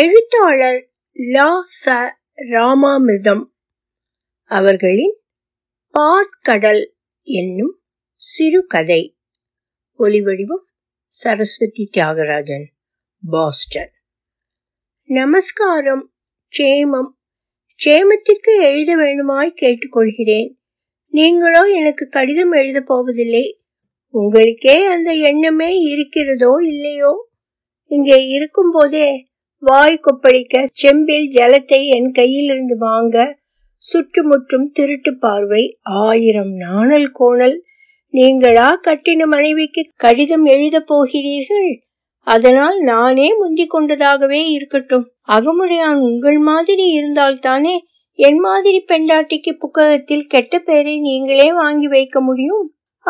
எழுத்தாளர் லா ச ராமாமிர்தம் அவர்களின் பாற்கடல் என்னும் சிறுகதை. ஒலிவடிவம் சரஸ்வதி தியாகராஜன், பாஸ்டன். நமஸ்காரம். சேமம் சேமத்திற்கு எழுத வேண்டுமாய் கேட்டுக்கொள்கிறேன். நீங்களோ எனக்கு கடிதம் எழுத போவதில்லை. உங்களுக்கே அந்த எண்ணமே இருக்கிறதோ இல்லையோ? இங்கே இருக்கும் போதே வாய் கொப்பளிக்க செம்பில் ஜலத்தை என் கையிலிருந்து வாங்க சுற்றுமுற்றும் திருட்டு பார்வை, 1000 நாணல் கோணல். நீங்களா கட்டின மனைவிக்கு கடிதம் எழுத போகிறீர்கள், அதனால் நானே முந்தி கொண்டதாகவே இருக்கட்டும். அகமுடையான் உங்கள் மாதிரி இருந்தால்தானே என் மாதிரி பெண்டாட்டிக்கு புக்ககத்தில் கெட்ட பேரை நீங்களே வாங்கி வைக்க முடியும்.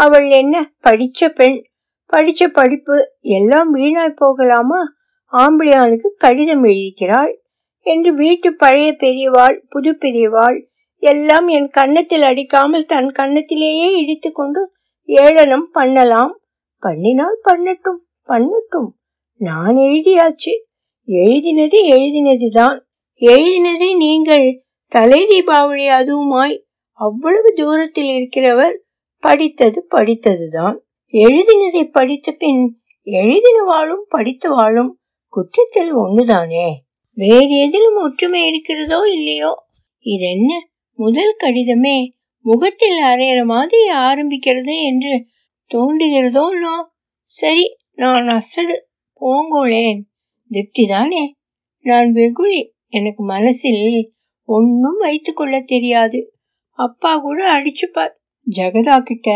அவள் என்ன படிச்ச பெண், படிச்ச படிப்பு எல்லாம் வீணாய் போகலாமா? ஆம்பளையானுக்கு கடிதம் எழுதிக்கிறாள் என்று வீட்டு பழைய பெரியவாள் புது பெரியவாள் எல்லாம் என் கன்னத்தில் அடிக்காமல் தன் கன்னத்திலேயே இடித்து கொண்டு ஏளனம் பண்ணலாம். பண்ணினால் பண்ணட்டும் பண்ணட்டும். நான் எழுதியாச்சு. எழுதினது நீங்கள். தலை தீபாவளி அதுவுமாய். அவ்வளவு தூரத்தில் இருக்கிறவர் படித்ததுதான். எழுதினதை படித்த பின் எழுதினவாளும் படித்தவாளும் குற்றத்தில் ஒண்ணுதானே. வேறு எதிலும் ஒற்றுமை இருக்கிறதோ இல்லையோ? இதென்ன முதல் கடிதமே முகத்தில் அரையிற மாதிரி ஆரம்பிக்கிறது என்று தோன்றுகிறதோ? சரி, நான் அசடு போங்கோளேன். திருப்திதானே. நான் வெகுளி. எனக்கு மனசில் ஒன்னும் வைத்துக்கொள்ள தெரியாது. அப்பா கூட அடிச்சுப்பார். ஜெகதா கிட்ட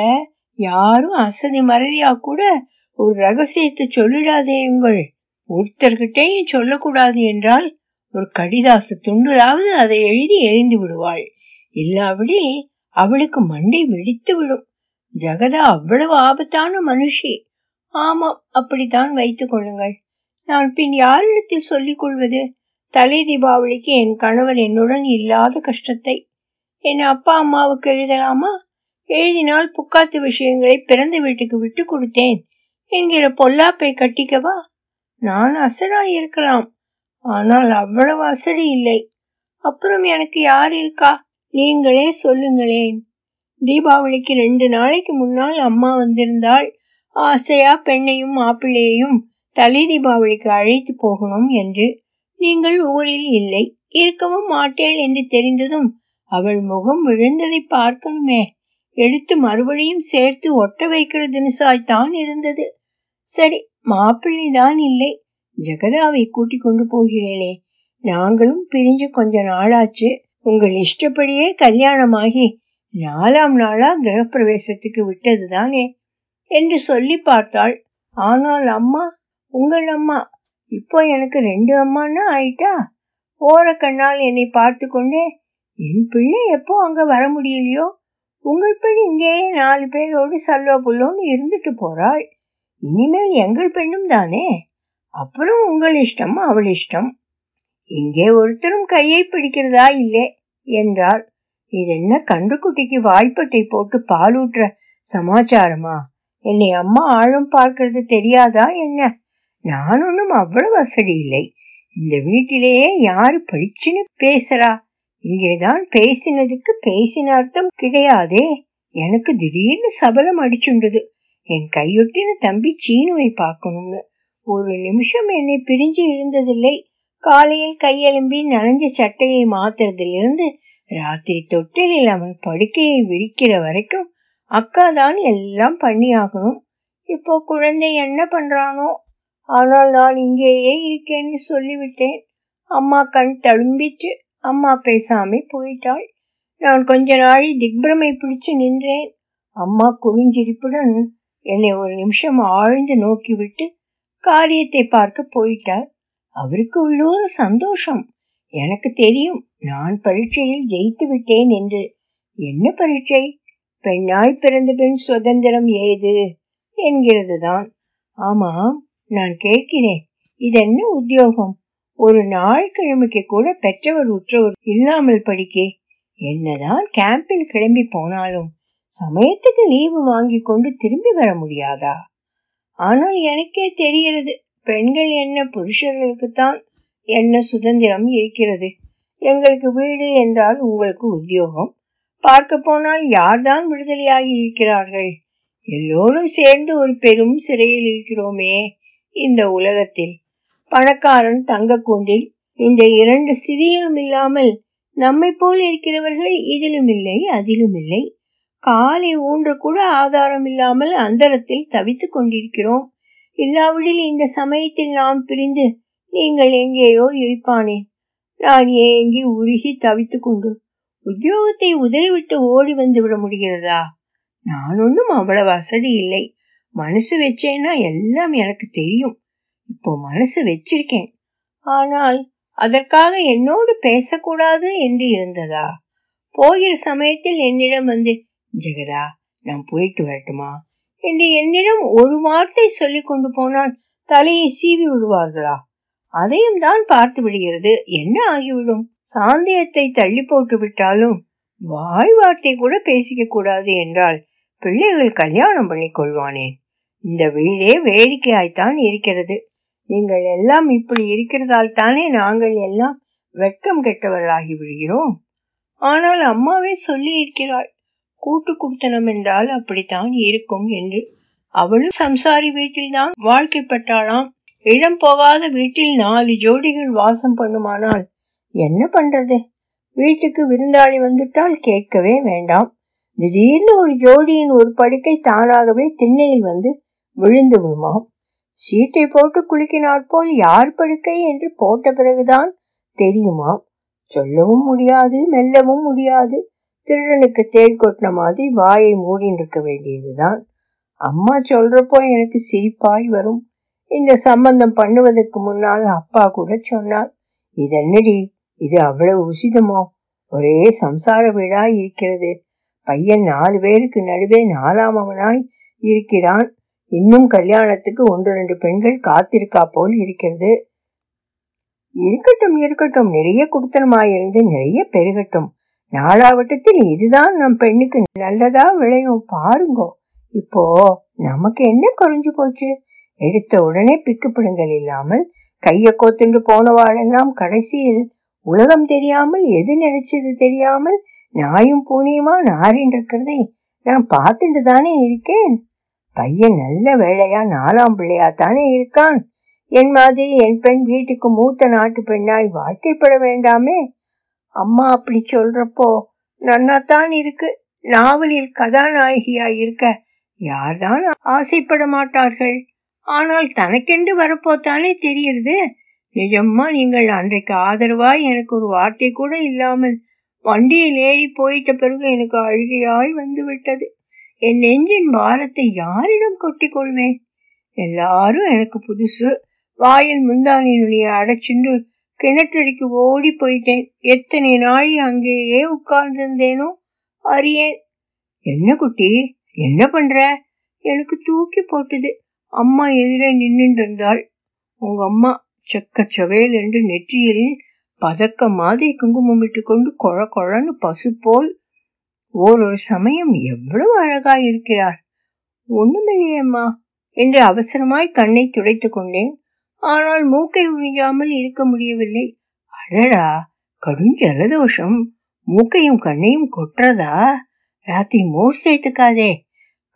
யாரும் அசதி மறதியா கூட ஒரு ரகசியத்தை சொல்லிடாதேயுங்கள். ஒருத்தர்கிட்டையும் சொல்லக்கூடாது என்றால் ஒரு கடிதாச துண்டுலாவது அதை எழுதி எரிந்து விடுவாள். இல்லாவிடி அவளுக்கு மண்டை வெடித்து விடும். ஜெகதா அவ்வளவு ஆபத்தான மனுஷி. ஆமாம், அப்படித்தான் வைத்துக் கொள்ளுங்கள். நான் பின் யாரிடத்தில் சொல்லிக் கொள்வது? தலை தீபாவளிக்கு என் கணவர் என்னுடன் இல்லாத கஷ்டத்தை என் அப்பா அம்மாவுக்கு எழுதலாமா? எழுதினால் புக்காத்து விஷயங்களை பிறந்த வீட்டுக்கு விட்டு கொடுத்தேன் என்கிற பொல்லாப்பை கட்டிக்கவா? நான் அசடாய் இருக்கலாம், ஆனால் அவ்வளவு அசடி இல்லை. அப்புறம் எனக்கு யார் இருக்கா? நீங்களே சொல்லுங்களேன். தீபாவளிக்கு 2 நாளைக்கு முன்னால் அம்மா வந்திருந்தாள். ஆசையா பெண்ணையும் மாப்பிள்ளையையும் தலை தீபாவளிக்கு அழைத்து போகணும் என்று. நீங்கள் ஊரில் இல்லை, இருக்கவும் மாட்டேன் என்று தெரிந்ததும் அவள் முகம் விழுந்ததை பார்க்கணுமே. எடுத்து மறுபடியும் சேர்த்து ஒட்ட வைக்கிற தினசாய்தான் இருந்தது. சரி, மாப்பிள்ளைதான் இல்லை. ஜெகதாவை கூட்டிக் கொண்டு போகிறேனே. நாங்களும் பிரிஞ்சு கொஞ்ச நாளாச்சு. உங்கள் இஷ்டப்படியே கல்யாணமாகி 4ஆம் நாளா கிரகப்பிரவேசத்துக்கு விட்டதுதானே என்று சொல்லி பார்த்தாள். ஆனால் அம்மா, உங்கள் அம்மா இப்போ எனக்கு 2 அம்மானா ஆயிட்டா. ஓரக்கண்ணால் என்னை பார்த்து கொண்டே, என் பிள்ளை எப்போ அங்க வர முடியலையோ, உங்கள் பெண் இங்கேயே 4 பேரோடு சல்லோ புல்லோன்னு இருந்துட்டு போறாள். இனிமேல் எங்கள் பெண்ணும் தானே. அப்புறம் உங்கள் இஷ்டம், அவள் இஷ்டம். இங்கே ஒருத்தரும் கையை பிடிக்கிறதா இல்லை என்றார். இதென்ன கன்றுக்குட்டிக்கு வாய்ப்பட்டை போட்டு பாலூற்ற சமாச்சாரமா? என்னை அம்மா ஆழம் பார்க்கறது தெரியாதா என்ன? நான் ஒன்றும் அவ்வளவு வசதி இல்லை. இந்த வீட்டிலேயே யாரு படிச்சுன்னு பேசுறா? இங்கேதான் பேசினதுக்கு பேசின அர்த்தம் கிடையாதே. எனக்கு திடீர்னு சபலம் அடிச்சுண்டது. என் கையொட்டின தம்பி சீனுவை பார்க்கணும்னு. ஒரு நிமிஷம் என்னை பிரிஞ்சு இருந்ததில்லை. காலையில் கையெலும்பி நனைஞ்ச சட்டையை மாத்துறதிலிருந்து ராத்திரி தொட்டிலில் அவன் படுக்கையை விரிக்கிற வரைக்கும் அக்கா தான் எல்லாம் பண்ணி ஆகணும். இப்போ குழந்தை என்ன பண்றானோ. ஆனால் நான் இங்கேயே இருக்கேன்னு சொல்லிவிட்டேன். அம்மா கண் தழும்பிட்டு அம்மா பேசாம போயிட்டாள். நான் கொஞ்ச நாளை திக்பிரமை பிடிச்சு நின்றேன். அம்மா குவிஞ்சிருப்புடன் என்னை ஒரு நிமிஷம் ஆழ்ந்து நோக்கிவிட்டு காரியத்தை பார்க்க போயிட்டார். அவருக்கு உள்ளூர சந்தோஷம். எனக்கு தெரியும் நான் பரீட்சையில் ஜெயித்து விட்டேன் என்று. என்ன பரீட்சை? பெண்ணாய் பிறந்த பெண் சுதந்திரம் ஏது என்கிறது தான். ஆமாம், நான் கேட்கிறேன், இதென்ன உத்தியோகம்? ஒரு நாள் கிழமைக்கு கூட பெற்றவர் உற்றவர் இல்லாமல் படிக்க. என்னதான் கேம்பில் கிளம்பி போனாலும் சமயத்துக்கு லீவு வாங்கி கொண்டு திரும்பி வர முடியாதா? ஆனால் எனக்கே தெரிகிறது பெண்கள் என்ன புருஷர்களுக்குத்தான் என்ன சுதந்திரம் இருக்கிறது? எங்களுக்கு வீடு என்றால் உங்களுக்கு உத்தியோகம். பார்க்க போனால் யார்தான் விடுதலையாகி இருக்கிறார்கள்? எல்லோரும் சேர்ந்து ஒரு பெரும் சிறையில் இருக்கிறோமே இந்த உலகத்தில். பணக்காரன் தங்க கூண்டில். இந்த இரண்டு ஸ்திதியிலும் இல்லாமல் நம்மை போல் இருக்கிறவர்கள் இதிலும் இல்லை அதிலும் இல்லை. காலை ஊன்ற கூட ஆதாரம் இல்லாமல் அந்தரத்தில் தவித்து கொண்டிருக்கிறோம். இல்லாவிடில் இந்த சமயத்தில் நாம் பிரிந்து நீங்கள் எங்கேயோ இருப்பானேன். நான் ஏங்கி உருகி தவித்து கொண்டு உத்தியோகத்தை உதறிவிட்டு ஓடி வந்து விட முடிகிறதா? நான் ஒன்றும் அவ்வளவு வசதி இல்லை. மனசு வச்சேன்னா எல்லாம் எனக்கு தெரியும். இப்போ மனசு வச்சிருக்கேன். ஆனால் அதற்காக என்னோடு பேசக்கூடாது என்று இருந்ததா? போகிற சமயத்தில் என்னிடம் வந்து ஜெகதா நான் போயிட்டு வரட்டுமா என்று என்னிடம் ஒரு வார்த்தை சொல்லி கொண்டு போனால் தலையை சீவி விடுவார்களா? அதையும் தான் பார்த்து விடுகிறது. என்ன ஆகிவிடும்? சாந்தியத்தை தள்ளி போட்டு விட்டாலும் வாய் வார்த்தை கூட பேசிக்க கூடாது என்றால் பிள்ளைகள் கல்யாணம் பண்ணி கொள்வானேன். இந்த வீடே வேடிக்கையாய்த்தான் இருக்கிறது. நீங்கள் எல்லாம் இப்படி இருக்கிறதால் தானே நாங்கள் எல்லாம் வெட்கம் கெட்டவர்களாகி விடுகிறோம். ஆனால் அம்மாவே சொல்லி இருக்கிறாள், கூட்டு குடுத்தனம் என்றால் அப்படித்தான் இருக்கும் என்று. அவளும் சம்சாரி வீட்டில்தான் வாழ்க்கைப்பட்டாளாம். இடம் போகாத வீட்டில் 4 ஜோடிகள் வாசம் பண்ணுமானால் என்ன பண்றது? வீட்டுக்கு விருந்தாளி வந்துட்டால் கேட்கவே வேண்டாம். திடீர்னு ஒரு ஜோடியின் ஒரு படுக்கை தானாகவே திண்ணையில் வந்து விழுந்து விடுமாம். சீட்டை போட்டு குலுக்கினாற் போல் யார் படுக்கை என்று போட்ட பிறகுதான் தெரியுமாம். சொல்லவும் முடியாது, மெல்லவும் முடியாது. திருடனுக்கு தேள் கொட்டின மாதிரி வாயை மூடின்னு இருக்க வேண்டியதுதான். அம்மா சொல்றப்போ எனக்கு சிரிப்பாய் வரும். இந்த சம்பந்தம் பண்ணுவதற்கு முன்னால் அப்பா கூட சொன்னார், இதென்னடி இது அவ்வளவு உசிதமோ? ஒரே சம்சார வீடாய் இருக்கிறது. பையன் 4 பேருக்கு நடுவே 4ஆமவனாய் இருக்கிறான். இன்னும் கல்யாணத்துக்கு 1-2 பெண்கள் காத்திருக்கா போல் இருக்கிறது. இருக்கட்டும் இருக்கட்டும், நிறைய குடுத்தனமாயிருந்து நிறைய பெருகட்டும். நாளாவட்டத்தில் இதுதான் நம் பெண்ணுக்கு நல்லதா விளையும் பாருங்கோ. இப்போ நமக்கு என்ன குறைஞ்சு போச்சு? எடுத்த உடனே பிக்குப்பிடுங்கள் இல்லாமல் கையை கோத்துண்டு போனவாழெல்லாம் கடைசியில் உலகம் தெரியாமல் எது நினைச்சது தெரியாமல் நாயும் பூனியுமா நாரின்றிருக்கிறதை நான் பார்த்துட்டு தானே இருக்கேன். பையன் நல்ல வேளையா 4ஆம் பிள்ளையா தானே இருக்கான். என் மாதிரி என் பெண் வீட்டுக்கு மூத்த நாட்டு பெண்ணாய் வாழ்க்கைப்பட வேண்டாமே. அம்மா அப்படி சொல்றப்போ நன்னாத்தான் இருக்கு. நாவலில் கதாநாயகியாய் இருக்க யார்தான் ஆசைப்பட மாட்டார்கள்? ஆனால் தனக்கென்று வரப்போத்தானே தெரியுது. நிஜம்மா நீங்கள் அன்றைக்கு ஆதரவாய் எனக்கு ஒரு வார்த்தை கூட இல்லாமல் வண்டியில் ஏறி போயிட்ட பிறகு எனக்கு அழுகையாய் வந்து விட்டது. என் நெஞ்சின் பாரத்தை யாரிடம் கொட்டி கொள்வேன்? எல்லாரும் எனக்கு புதுசு. வாயில் முந்தானினுடைய அடைச்சுண்டு கிணற்றடிக்கு ஓடி போயிட்டேன். எத்தனை நாளி அங்கேயே உட்கார்ந்திருந்தேனோ அறியேன். என்ன குட்டி என்ன பண்ற? எனக்கு தூக்கி போட்டுது. அம்மா எதிரே நின்றுட்டு இருந்தாள். உங்க அம்மா செக்க செவேல் என்று நெற்றியில் பதக்க மாதிரி குங்குமம் இட்டு கொண்டு கொழ கொழன்னு பசு போல் ஓரொரு சமயம் எவ்வளவு அழகாய் இருக்கிறார். ஒண்ணுமில்லையம்மா என்று அவசரமாய் கண்ணை துடைத்து கொண்டேன். ஆனால் மூக்கை உறிஞ்சாமல் இருக்க முடியவில்லை. அழடா கடுஞ்சலதோஷம் மூக்கையும் கண்ணையும் கொட்டுறதா? ராத்திரி மோர் சேர்த்துக்காதே.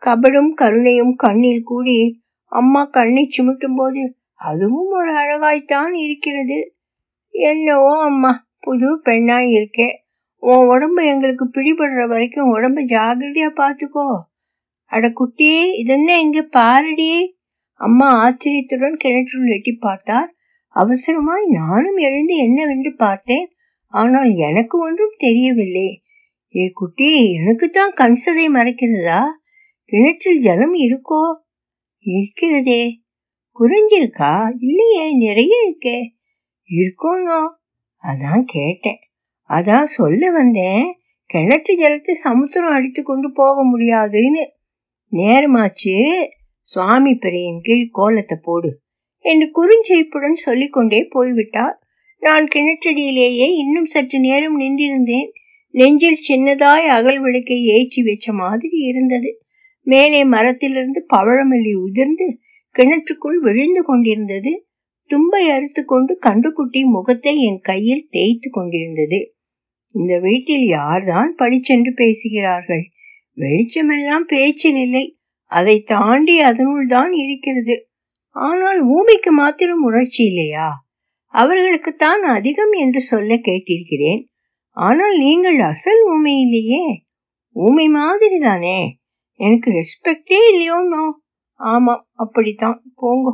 கபடும் கருணையும் கண்ணில் கூடி அம்மா கண்ணை சுமிட்டும் போது அதுவும் ஒரு அழகாய்த்தான் இருக்கிறது. என்னவோ அம்மா புது பெண்ணாய் இருக்கே. உன் உடம்பு எங்களுக்கு பிடிபடுற வரைக்கும் உடம்பு ஜாகிரதையா பார்த்துக்கோ. அட குட்டி இதென்ன இங்க பாருடி? அம்மா ஆச்சரியத்துடன் கிணற்றுள் எட்டி பார்த்தார். அவசரமாய் நானும் எழுந்து என்னவென்று பார்த்தேன். ஆனால் எனக்கு ஒன்றும் தெரியவில்லை. ஏ குட்டி எனக்குத்தான் கண்சதை மறைக்கிறதா? கிணற்றில் ஜலம் இருக்கோ? இருக்கிறதே. குறைஞ்சிருக்கா? இல்லையே நிறைய இருக்கே. இருக்கோனோ? அதான் கேட்டேன். அதான் சொல்ல வந்தேன். கிணற்று ஜலத்தை சமுத்திரம் அடித்து கொண்டு போக முடியாதுன்னு. நேரமாச்சு, சுவாமி பெரியின் கீழ் கோலத்தை போடு என்று குறுஞ்செய்ப்புடன் சொல்லிக்கொண்டே போய்விட்டார். நான் கிணற்றடியிலேயே இன்னும் சற்று நேரம் நின்றிருந்தேன். நெஞ்சில் சின்னதாய் அகல் விளக்கை ஏற்றி வச்ச மாதிரி இருந்தது. மேலே மரத்திலிருந்து பவழமல்லி உதிர்ந்து கிணற்றுக்குள் விழுந்து கொண்டிருந்தது. தும்பை அறுத்து கொண்டு கன்றுக்குட்டி முகத்தை என் கையில் தேய்த்து கொண்டிருந்தது. இந்த வீட்டில் யார்தான் பழிச்சென்று பேசுகிறார்கள்? வெளிச்சமெல்லாம் பேச்சில் இல்லை, அதை தாண்டி அதனுள் தான் இருக்கிறது. ஆனால் ஊமைக்கு மாத்திரம் உணர்ச்சி இல்லையா? அவர்களுக்குத்தான் அதிகம் என்று சொல்ல கேட்டிருக்கிறேன். ஆனால் நீங்கள் அசல் ஊமை இல்லையே, ஊமை மாதிரி தானே. எனக்கு ரெஸ்பெக்டே இல்லையோன்னோ? ஆமாம், அப்படித்தான். போங்கோ,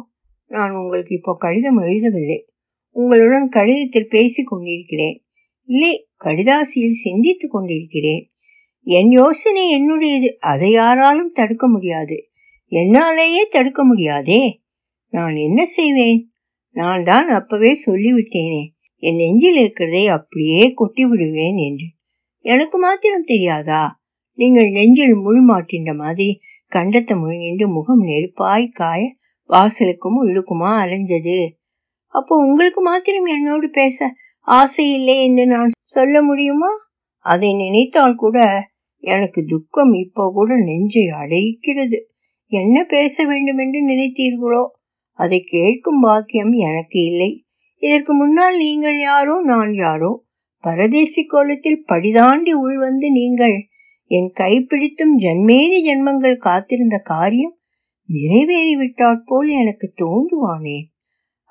நான் உங்களுக்கு இப்போ கடிதம் எழுதவில்லை, உங்களுடன் கடிதத்தில் பேசி கொண்டிருக்கிறேன். இல்லை, கடிதாசியில் சிந்தித்து கொண்டிருக்கிறேன். என் யோசனை என்னுடையது, அதை யாராலும் தடுக்க முடியாது, என்னாலேயே தடுக்க முடியாதே. நான் என்ன செய்வேன்? நான் தான் அப்பவே சொல்லிவிட்டேனே, என் நெஞ்சில் இருக்கிறதை அப்படியே கொட்டி விடுவேன் என்று. எனக்கு மாத்திரம் தெரியாதா? நீங்கள் நெஞ்சில் முள் மாட்டின்ற மாதிரி கண்டத்தை முழுங்கிண்டு முகம் நெருப்பாய் காய வாசலுக்கும் உள்ளுக்குமா அலைஞ்சது. அப்போ உங்களுக்கு மாத்திரம் என்னோடு பேச ஆசை இல்லை என்று நான் சொல்ல முடியுமா? அதை நினைத்தால் கூட எனக்கு துக்கம் இப்போ கூட நெஞ்சை அடைக்கிறது. என்ன பேச வேண்டும் என்று நினைத்தீர்களோ அதை கேட்கும் பாக்கியம் எனக்கு இல்லை. இதற்கு முன்னால் நீங்கள் யாரோ நான் யாரோ, பரதேசி கோலத்தில் படிதாண்டி உள்வந்து நீங்கள் என் கைப்பிடித்தும் ஜன்மேதி ஜென்மங்கள் காத்திருந்த காரியம் நிறைவேறிவிட்டாற் போல் எனக்கு தோன்றுவானே.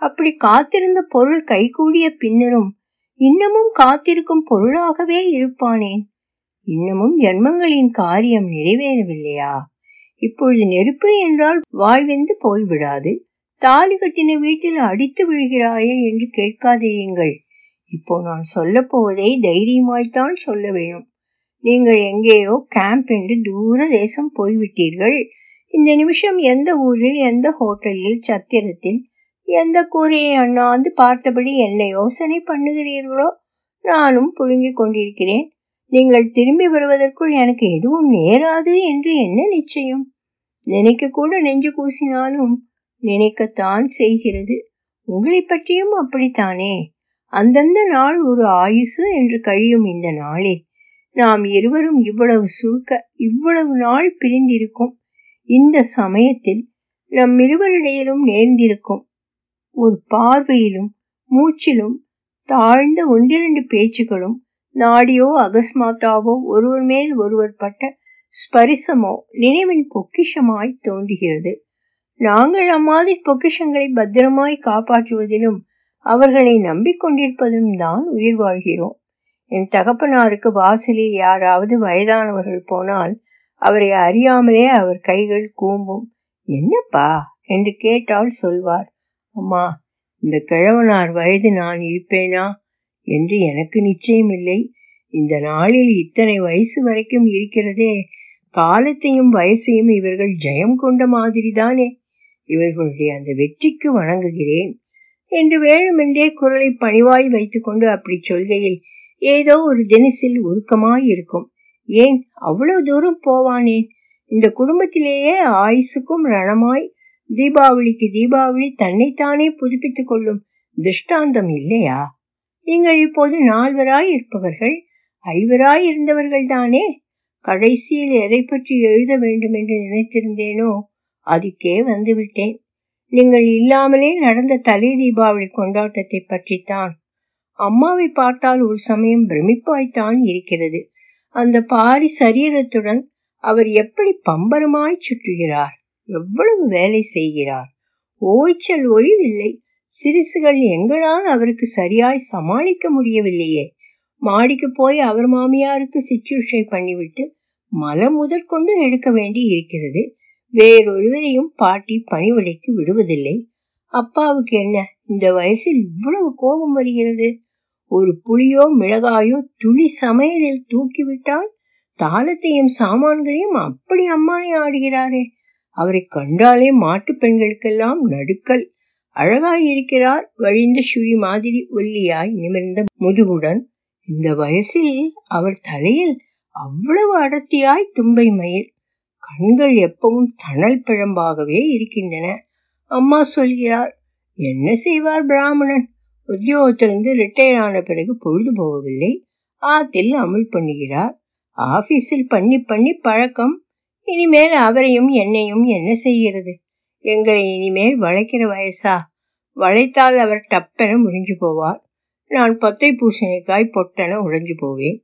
அப்படி காத்திருந்த பொருள் கைகூடிய பின்னரும் இன்னமும் காத்திருக்கும் பொருளாகவே இருப்பானேன். இன்னமும் ஜென்மங்களின் காரியம் நிறைவேறவில்லையா? இப்பொழுது நெருப்பு என்றால் வாய்வெந்து போய்விடாது. தாலி கட்டின வீட்டில் அடித்து விழுகிறாயே என்று கேட்காதேயுங்கள். இப்போ நான் சொல்ல போவதை தைரியமாய்த்தான் சொல்ல வேணும். நீங்கள் எங்கேயோ கேம்ப் என்று தூர தேசம் போய்விட்டீர்கள். இந்த நிமிஷம் எந்த ஊரில், எந்த ஹோட்டலில், சத்திரத்தில், எந்த கூரையை அண்ணாந்து பார்த்தபடி என்ன யோசனை பண்ணுகிறீர்களோ நானும் புழுங்கி கொண்டிருக்கிறேன். நீங்கள் திரும்பி வருவதற்குள் எனக்கு எதுவும் நேராது என்று என்ன நிச்சயம்? நினைக்க கூட நெஞ்சு கூசினாலும் நினைக்கத்தான் செய்கிறது. உங்களை பற்றியும் அப்படித்தானே. அந்தந்த நாள் ஒரு ஆயுசு என்று கழியும் இந்த நாளில் நாம் இருவரும் இவ்வளவு சுருக்க இவ்வளவு நாள் பிரிந்திருக்கும். இந்த சமயத்தில் நம் இருவரிடையிலும் நேர்ந்திருக்கும் ஒரு பார்வையிலும் மூச்சிலும் தாழ்ந்த ஒன்றிரண்டு பேச்சுகளும் நாடியோ அகஸ்மாத்தாவோ ஒருவர் மேல் ஒருவர் பட்ட ஸ்பரிசமோ நினைவின் பொக்கிஷமாய் தோன்றுகிறது. நாங்கள் அம்மாதிரி பொக்கிஷங்களை பத்திரமாய் காப்பாற்றுவதிலும் அவர்களை நம்பிக்கொண்டிருப்பதிலும் தான் உயிர் வாழ்கிறோம். என் தகப்பனாருக்கு வாசலில் யாராவது வயதானவர்கள் போனால் அவரை அறியாமலே அவர் கைகள் கூம்பும். என்னப்பா என்று கேட்டால் சொல்வார், அம்மா, இந்த கிழவனார் வயது நான் இருப்பேனா என்று எனக்கு நிச்சயமில்லை. இந்த நாளில் இத்தனை வயசு வரைக்கும் இருக்கிறதே, காலத்தையும் வயசையும் இவர்கள் ஜெயம் கொண்ட மாதிரி தானே. இவர்களுடைய அந்த வெற்றிக்கு வணங்குகிறேன் என்று வேணுமென்றே குரலை பணிவாய் வைத்துக்கொண்டு அப்படி சொல்கையில் ஏதோ ஒரு தினசில் உருக்கமாய் இருக்கும். ஏன் அவ்வளவு தூரம் போவானேன்? இந்த குடும்பத்திலேயே ஆயுசுக்கும் ரணமாய் தீபாவளிக்கு தீபாவளி தன்னைத்தானே புதுப்பித்துக் கொள்ளும் திருஷ்டாந்தம் இல்லையா? நீங்கள் இப்போது நால்வராய் இருப்பவர்கள், ஐவராய் இருந்தவர்கள் தானே. கடைசியில் எதை பற்றி எழுத வேண்டும் என்று நினைத்திருந்தேனோ அதுக்கே வந்துவிட்டேன். நீங்கள் இல்லாமலே நடந்த தலை தீபாவளி கொண்டாட்டத்தை பற்றித்தான். அம்மாவை பார்த்தால் ஒரு சமயம் பிரமிப்பாய்த்தான் இருக்கிறது. அந்த பாரி சரீரத்துடன் அவர் எப்படி பம்பரமாய் சுற்றுகிறார், எவ்வளவு வேலை செய்கிறார். ஓய்ச்சல் ஒழிவில்லை, சிறுசுகள் எங்களால் அவருக்கு சரியாய் சமாளிக்க முடியவில்லையே. மாடிக்கு போய் அவர் மாமியாருக்கு சிற்றுஷை பண்ணிவிட்டு மலம் முதற்கொண்டு எடுக்க வேண்டி இருக்கிறது. வேறொருவரையும் பாட்டி பணிவிடைக்கு விடுவதில்லை. அப்பாவுக்கு என்ன இந்த வயசில் இவ்வளவு கோபம் வருகிறது? ஒரு புளியோ மிளகாயோ துளி சமையலில் தூக்கிவிட்டால் தாளத்தையும் சாமான்களையும் அப்படி அம்மானை ஆடுகிறாரே. அவரை கண்டாலே மாட்டு பெண்களுக்கெல்லாம் நடுக்கல். அழகாய் இருக்கிறார், வழிந்த சுழி மாதிரி ஒல்லியாய் நிமிர்ந்த முதுகுடன். இந்த வயசில் அவர் தலையில் அவ்வளவு அடர்த்தியாய் தும்பை மயில். கண்கள் எப்பவும் தணல் பிழம்பாகவே இருக்கின்றன. அம்மா சொல்கிறார், என்ன செய்வார் பிராமணன், உத்தியோகத்திலிருந்து ரிட்டையர் ஆன பிறகு பொழுது போகவில்லை, ஆத்தில் அமுல் பண்ணுகிறார். ஆபீஸில் பண்ணி பண்ணி பழக்கம். இனிமேல் அவரையும் என்னையும் என்ன செய்கிறது? எங்களை இனிமேல் வளைக்கிற வயசா? வளைத்தால் அவர் டப்பென முடிஞ்சு போவார். நான் பத்தை பூசணிக்காய் பொட்டென உடைஞ்சு போவேன்.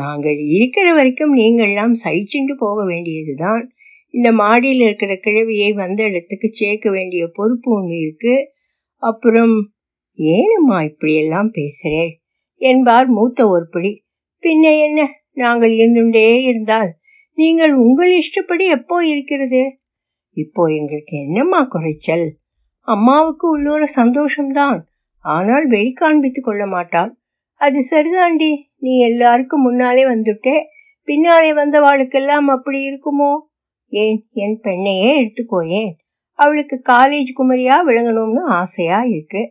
நாங்கள் இருக்கிற வரைக்கும் நீங்கள்லாம் சைச்சுண்டு போக வேண்டியதுதான். இந்த மாடியில் இருக்கிற கிழவியை வந்த இடத்துக்கு சேர்க்க வேண்டிய பொறுப்பு ஒன்று இருக்கு. அப்புறம் ஏனம்மா இப்படியெல்லாம் பேசுகிறேன் என்பார் மூத்த ஒரு படி. பின்ன என்ன, நாங்கள் இருந்துட்டே இருந்தால் நீங்கள் உங்கள் இஷ்டப்படி எப்போ இருக்கிறது? இப்போ எங்களுக்கு என்னம்மா குறைச்சல்? அம்மாவுக்கு உள்ளூர சந்தோஷம்தான், ஆனால் வெளி காண்பித்து கொள்ள மாட்டாள். அது சரிதாண்டி, நீ எல்லாருக்கும் முன்னாலே வந்துட்டே, பின்னாலே வந்தவாளுக்கெல்லாம் அப்படி இருக்குமோ? ஏன், என் பெண்ணையே எடுத்துக்கோயேன். அவளுக்கு காலேஜ் குமரியா விளங்கணும்னு ஆசையா இருக்கு.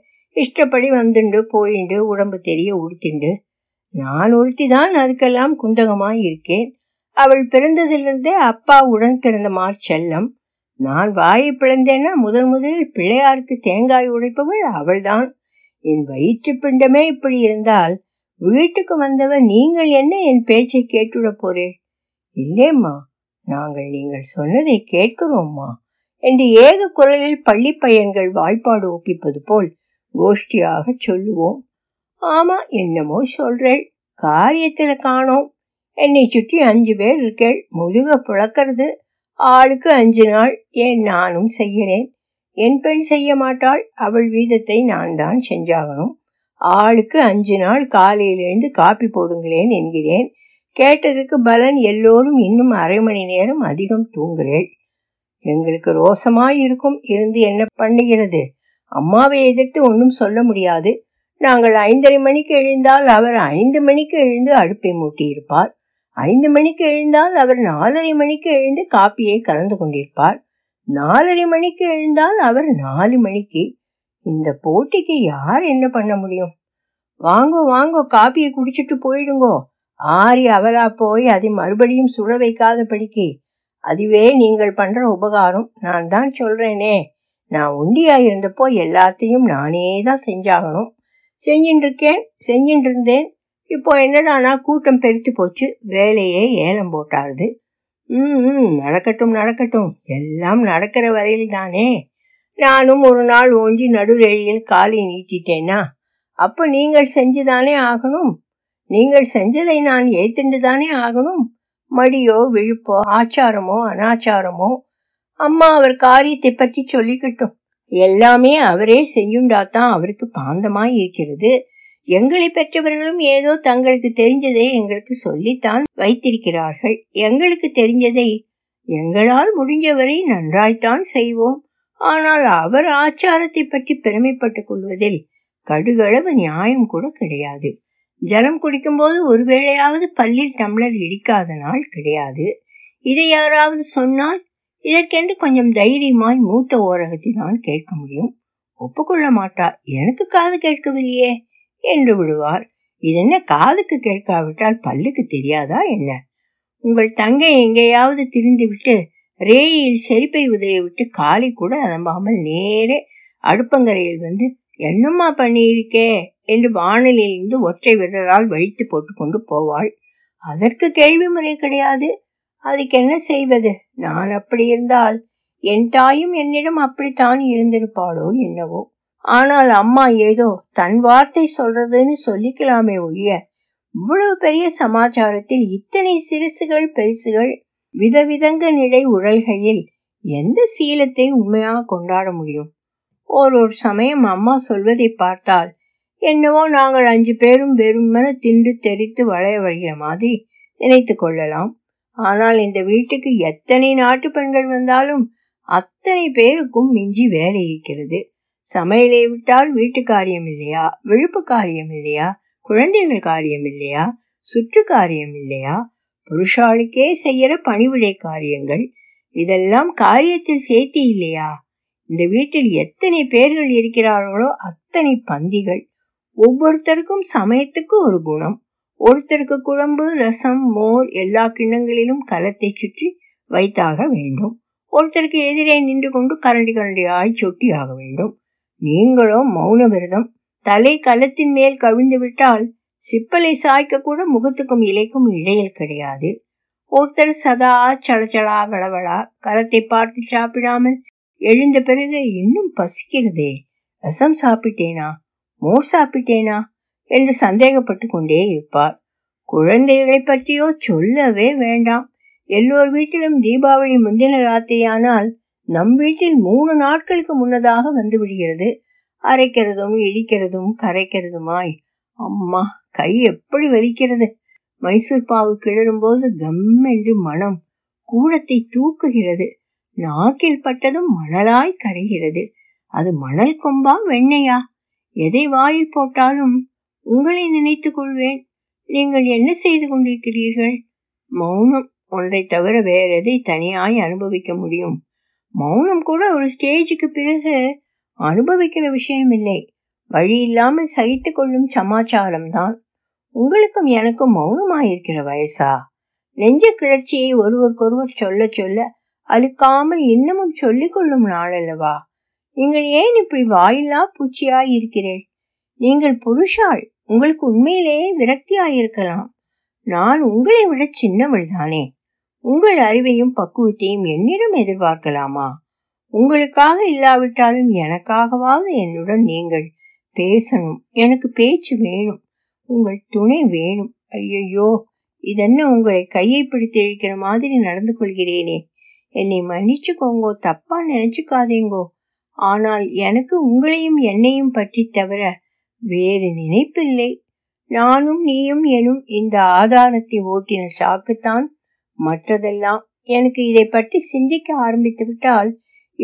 இஷ்டப்படி வந்துண்டு போயிண்டு உடம்பு தெரிய உடுத்திண்டு. நான் ஒருத்தி தான் அதுக்கெல்லாம் குந்தகமாய் இருக்கேன். அவள் பிறந்ததிலிருந்தே அப்பா உடன் பிறந்த மார் செல்லம். நான் வாயை பிளந்தேன்னா முதன் முதலில் பிள்ளையாருக்கு தேங்காய் உடைப்பவள் அவள்தான். என் வயிற்று பிண்டமே இப்படி இருந்தால் வீட்டுக்கு வந்தவன் நீங்கள் என்ன என் பேச்சை கேட்டுவிட போறே? இல்லேம்மா, நாங்கள் நீங்கள் சொன்னதை கேட்கிறோம்மா என்று ஏக குரலில் பள்ளி பையன்கள் வாய்ப்பாடு ஒப்பிப்பது போல் கோஷ்டியாக சொல்லுவோம். ஆமா, என்னமோ சொல்றேள், காரியத்துல காணோம். என்னை சுற்றி 5 பேர் இருக்கேள். முதுக புழக்கிறது. ஆளுக்கு 5 நாள். ஏன், நானும் செய்கிறேன். என் பெண் செய்ய மாட்டாள். அவள் வீதத்தை நான் தான் செஞ்சாகணும். ஆளுக்கு 5 நாள் காலையிலிருந்து காப்பி போடுங்களேன் என்கிறேன். கேட்டதுக்கு பலன் எல்லோரும் இன்னும் 1/2 மணி நேரம் அதிகம் தூங்குறேள். எங்களுக்கு ரோசமாயிருக்கும். இருந்து என்ன பண்ணுகிறது? அம்மாவை எதிர்த்து ஒன்றும் சொல்ல முடியாது. நாங்கள் 5:30 மணிக்கு எழுந்தால் அவர் 5 மணிக்கு எழுந்து அடுப்பை மூட்டியிருப்பார். 5 மணிக்கு எழுந்தால் அவர் 4:30 மணிக்கு எழுந்து காப்பியை கலந்து கொண்டிருப்பார். 4:30 மணிக்கு எழுந்தால் அவர் 4 மணிக்கு. இந்த போட்டிக்கு யார் என்ன பண்ண முடியும்? வாங்கோ வாங்கோ, காப்பியை குடிச்சிட்டு போயிடுங்கோ. ஆறி அவரா போய் அதை மறுபடியும் சுட வைக்காத படிக்கு. அதுவே நீங்கள் பண்ற உபகாரம். நான் தான் சொல்றேனே, நான் ஒண்டியா இருந்தப்போ எல்லாத்தையும் நானே தான் செஞ்சாகணும். செஞ்சின்றிருக்கேன், செஞ்சின்றிருந்தேன். இப்போ என்னடானா கூட்டம் பெருத்து போச்சு. வேலையே ஏலம் போட்டாருது. நடக்கட்டும் நடக்கட்டும், எல்லாம் நடக்கிற வரையில் தானே. நானும் ஒரு நாள் ஓஞ்சி நடுரேழியில் காலை நீட்டிட்டேன்னா அப்போ நீங்கள் செஞ்சுதானே ஆகணும். நீங்கள் செஞ்சதை நான் ஏத்துண்டு தானே ஆகணும். மடியோ விழுப்போ ஆச்சாரமோ அனாச்சாரமோ அம்மா அவர் காரியத்தை பற்றி சொல்லிக்கிட்டோம். எல்லாமே அவரே செய்யுண்டாத்தான் அவருக்கு பாந்தமாய் இருக்கிறது. எங்களை பெற்றவர்களும் ஏதோ தங்களுக்கு தெரிஞ்சதை எங்களுக்கு சொல்லித்தான் வைத்திருக்கிறார்கள். எங்களுக்கு தெரிஞ்சதை எங்களால் முடிஞ்சவரை நன்றாய்த்தான் செய்வோம். ஆனால் அவர் ஆச்சாரத்தை பற்றி பெருமைப்பட்டுக் கொள்வதில் கடுகளவு நியாயம் கூட கிடையாது. ஜலம் குடிக்கும்போது ஒருவேளையாவது பல்லில் டம்ளர் இடிக்காத நாள் கிடையாது. இதை யாராவது சொன்னால் இதற்கென்று கொஞ்சம் தைரியமாய் மூத்த ஓரகத்தை தான் கேட்க முடியும். ஒப்புக்கொள்ள மாட்டார். எனக்கு காது கேட்கவில்லையே என்று விடுவார். இதென்ன, காதுக்கு கேட்காவிட்டால் பல்லுக்கு தெரியாதா என்ன? உங்கள் தங்கை எங்கேயாவது திரிந்து விட்டு ரேழியில் செருப்பை உதறி விட்டு காலை கூட அலம்பாமல் நேரே அடுப்பங்கரையில் வந்து என்னம்மா பண்ணியிருக்கே என்று வானலிலிருந்து ஒற்றை விரலால் வழித்து போட்டுக்கொண்டு போவாள். அதற்கு கேள்வி முறை கிடையாது. அதுக்கு என்ன செய்வது? நான் அப்படி இருந்தால் என் தாயும் என்னிடம் அப்படித்தான் இருந்திருப்பாளோ என்னவோ. ஆனால் அம்மா ஏதோ தன் வார்த்தை சொல்றதுன்னு சொல்லிக்கலாமே ஒழிய இவ்வளவு பெரிய சமாச்சாரத்தில் இத்தனை சிறுசுகள் பெருசுகள் விதவிதங்க நிலை உடல்கையில் எந்த சீலத்தை உண்மையாக கொண்டாட முடியும்? ஒரு சமயம் அம்மா சொல்வதை பார்த்தால் என்னவோ நாங்கள் 5 பேரும் வெறுமன திண்டு தெரித்து வளைய வழிகிற மாதிரி நினைத்து கொள்ளலாம். ஆனால் இந்த வீட்டுக்கு எத்தனை நாட்டு பெண்கள் வந்தாலும் அத்தனை பேருக்கும் மிஞ்சி வேலை இருக்கிறது. சமையலை விட்டால் வீட்டு காரியம் இல்லையா, விழுப்பு காரியம் இல்லையா, குழந்தைகள் காரியம் இல்லையா, சுற்று காரியம் இல்லையா, புருஷாளுக்கே செய்யற பணிவிடை காரியங்கள், இதெல்லாம் காரியத்தில் சேர்த்தி இல்லையா? இந்த வீட்டில் எத்தனை பேர்கள் இருக்கிறார்களோ அத்தனை பந்திகள். ஒவ்வொருத்தருக்கும் சமயத்துக்கு ஒரு குணம். ஒருத்தருக்கு குழம்பு ரசம் மோர் எல்லா கிண்ணங்களிலும் கலத்தை சுற்றி வைத்தாக வேண்டும். ஒருத்தருக்கு எதிரே நின்று கொண்டு கரண்டி கரண்டியாய் சொட்டி ஆக வேண்டும். நீங்களோ மௌன விரதம். தலை கலத்தின் மேல் கவிழ்ந்து விட்டால் சிப்பலை சாய்க்க கூட முகத்துக்கும் இலைக்கும் இடையில் கிடையாது. ஒருத்தர் சதா சலச்சலா வளவளா, கலத்தை பார்த்து சாப்பிடாமல் எழுந்த பிறகு இன்னும் பசிக்கிறதே, ரசம் சாப்பிட்டேனா, மோர் சாப்பிட்டேனா என்று சந்தேகப்பட்டு கொண்டே இருப்பார். குழந்தைகளை பற்றியோ சொல்லவே வேண்டாம். எல்லோர் வீட்டிலும் தீபாவளி முந்தின ராத்திரியானால் நம் வீட்டில் 3 நாட்களுக்கு முன்னதாக வந்து விடுகிறது. அரைக்கிறதும் இடிக்கிறதும் கரைக்கிறதுமாய் அம்மா கை எப்படி வலிக்கிறது. மைசூர் பாவு கிளறும்போது கம் என்று மனம் கூடத்தை தூக்குகிறது. நாக்கில் பட்டதும் மணலாய் கரைகிறது. அது மணல் கொம்பா வெண்ணையா? எதை வாயில் போட்டாலும் உங்களை நினைத்துக் கொள்வேன். நீங்கள் என்ன செய்து கொண்டிருக்கிறீர்கள்? மௌனம் ஒன்றை தவிர வேற எதை தனியாய் அனுபவிக்க முடியும்? மௌனம் கூட ஒரு ஸ்டேஜுக்கு பிறகு அனுபவிக்கிற விஷயம் இல்லை. வழி இல்லாமல் சகித்து கொள்ளும் சமாச்சாரம் தான். உங்களுக்கும் எனக்கும் மௌனமாயிருக்கிற வயசா? நெஞ்ச கிளர்ச்சியை ஒருவருக்கொருவர் சொல்ல சொல்ல அழுக்காமல் இன்னமும் சொல்லிக்கொள்ளும் நாளல்லவா? நீங்கள் ஏன் இப்படி வாயில்லா பூச்சியாய் இருக்கிறேன்? நீங்கள் புருஷாள், உங்களுக்கு உண்மையிலேயே விரக்தியாயிருக்கலாம். நான் உங்களை விட சின்னவள் தானே. உங்கள் அறிவையும் பக்குவத்தையும் என்னிடம் எதிர்பார்க்கலாமா? உங்களுக்காக இல்லாவிட்டாலும் எனக்காகவாவது என்னுடன் நீங்கள் பேசணும். எனக்கு பேச்சு வேணும், உங்கள் துணை வேணும். ஐயோ, இதென்ன உங்களை கையை பிடித்து இழுக்கிற மாதிரி நடந்து கொள்கிறேனே. என்னை மன்னிச்சுக்கோங்கோ, தப்பா நினைச்சுக்காதேங்கோ. ஆனால் எனக்கு உங்களையும் என்னையும் பற்றி தவிர வேறு நினைப்பில்லை. நானும் நீயும் எனும் இந்த ஆதாரத்தை ஓட்டின சாக்குத்தான் மற்றதெல்லாம். எனக்கு இதை பற்றி சிந்திக்க ஆரம்பித்து விட்டால்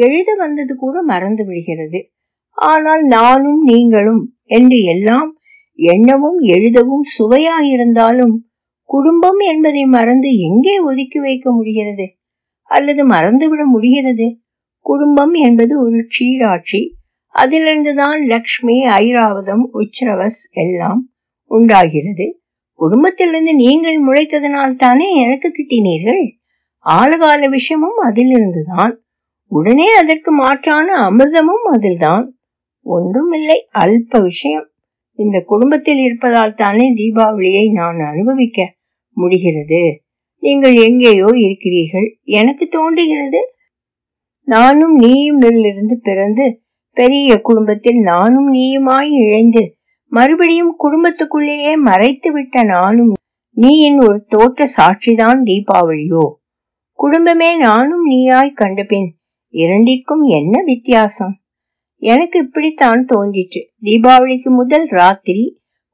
எழுத வந்தது கூட மறந்து விடுகிறது. ஆனால் நானும் நீங்களும் என்று எல்லாம் எண்ணவும் எழுதவும் சுவையாயிருந்தாலும் குடும்பம் என்பதை மறந்து எங்கே ஒதுக்கி வைக்க முடிகிறது? அல்லது மறந்துவிட முடிகிறது? குடும்பம் என்பது ஒரு சீராட்சி. அதிலிருந்துதான் லக்ஷ்மி, ஐராவதம், உச்சரவஸ் எல்லாம் உண்டாகிறது. குடும்பத்திலிருந்து நீங்கள் முளைத்ததனால் தானே எனக்கு கிட்டினீர்கள். ஆழகால விஷயமும் அதிலிருந்துதான். உடனே அதற்கு மாற்றான அமிர்தமும் அதில்தான். ஒன்றுமில்லை, அல்ப விஷயம். இந்த குடும்பத்தில் இருப்பதால் தானே தீபாவளியை நான் அனுபவிக்க முடிகிறது. நீங்கள் எங்கேயோ இருக்கிறீர்கள் எனக்கு தோன்றுகிறது. நானும் நீயும் இருந்து பிறந்து பெரிய குடும்பத்தில் நானும் நீயுமாய் இழைந்து மறுபடியும் குடும்பத்துக்குள்ளேயே மறைத்து விட்ட நானும் நீயின் ஒரு தோற்ற சாட்சிதான் தீபாவளியோ. குடும்பமே நானும் நீயாய் கண்டபின் இரண்டிற்கும் என்ன வித்தியாசம்? எனக்கு இப்படித்தான் தோன்றிற்று. தீபாவளிக்கு முதல் ராத்திரி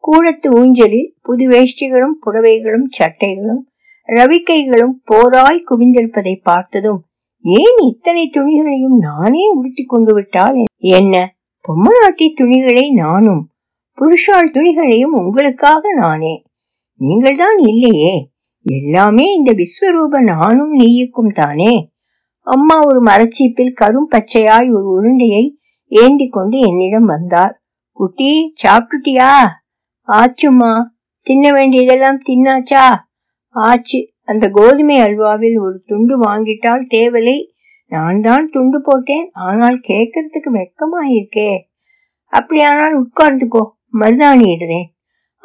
கூடத்து ஊஞ்சலில் புது வேஷ்டிகளும் புடவைகளும் சட்டைகளும் ரவிக்கைகளும் போராய் குவிந்திருப்பதை பார்த்ததும் ஏன் இத்தனை துணிகளையும் நானே உடுத்தி கொண்டு விட்டால் என்ன? பொம்மநாட்டி துணிகளை நானும் புருஷால் துணிகளையும் உங்களுக்காக நானே. நீங்கள் தான் இல்லையே. எல்லாமே இந்த விஸ்வரூப நானும் நீயும் தானே. அம்மா ஒரு மரச்சீப்பில் கரும் பச்சையாய் ஒரு உருண்டையை ஏந்தி கொண்டு என்னிடம் வந்தார். குட்டி, சாப்பிட்டுட்டியா? ஆச்சுமா. தின்ன வேண்டியதெல்லாம் தின்னாச்சா? ஆச்சு. அந்த கோதுமை அல்வாவில் ஒரு துண்டு வாங்கிட்டால் தேவலை. நான் தான் துண்டு போட்டேன், ஆனால் கேட்கறதுக்கு வெக்கமாயிருக்கே. அப்படியானால் உட்கார்ந்துக்கோ, மருதாணி இடுறேன்.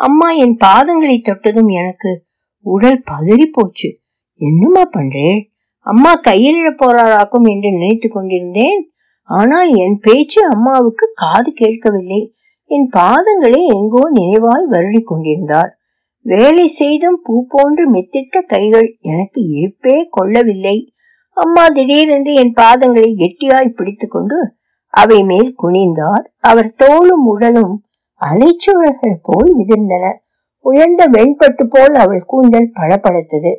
அம்மா என் பாதங்களை தொட்டதும் எனக்கு உடல் பதறி போச்சு. என்னம்மா பண்றேன்? அம்மா கையிலிட போறாராக்கும் என்று நினைத்து கொண்டிருந்தேன். ஆனால் என் பேச்சு அம்மாவுக்கு காது கேட்கவில்லை. என் பாதங்களை எங்கோ நினைவாய் வருடி கொண்டிருந்தார். வேலை செய்தும் பூ போன்று மெத்திட்ட கைகள் எனக்கு இருப்பே கொள்ளவில்லை. அம்மா திடீரென்று என் பாதங்களை கெட்டியாய் பிடித்து கொண்டு அவை மேல் குனிந்தார். அவர் தோளும் உடலும் அலைச்சுவல்கள் போல் மிதந்தன. உயர்ந்த வெண்பட்டு போல் அவள் கூந்தல் பளபளத்தது.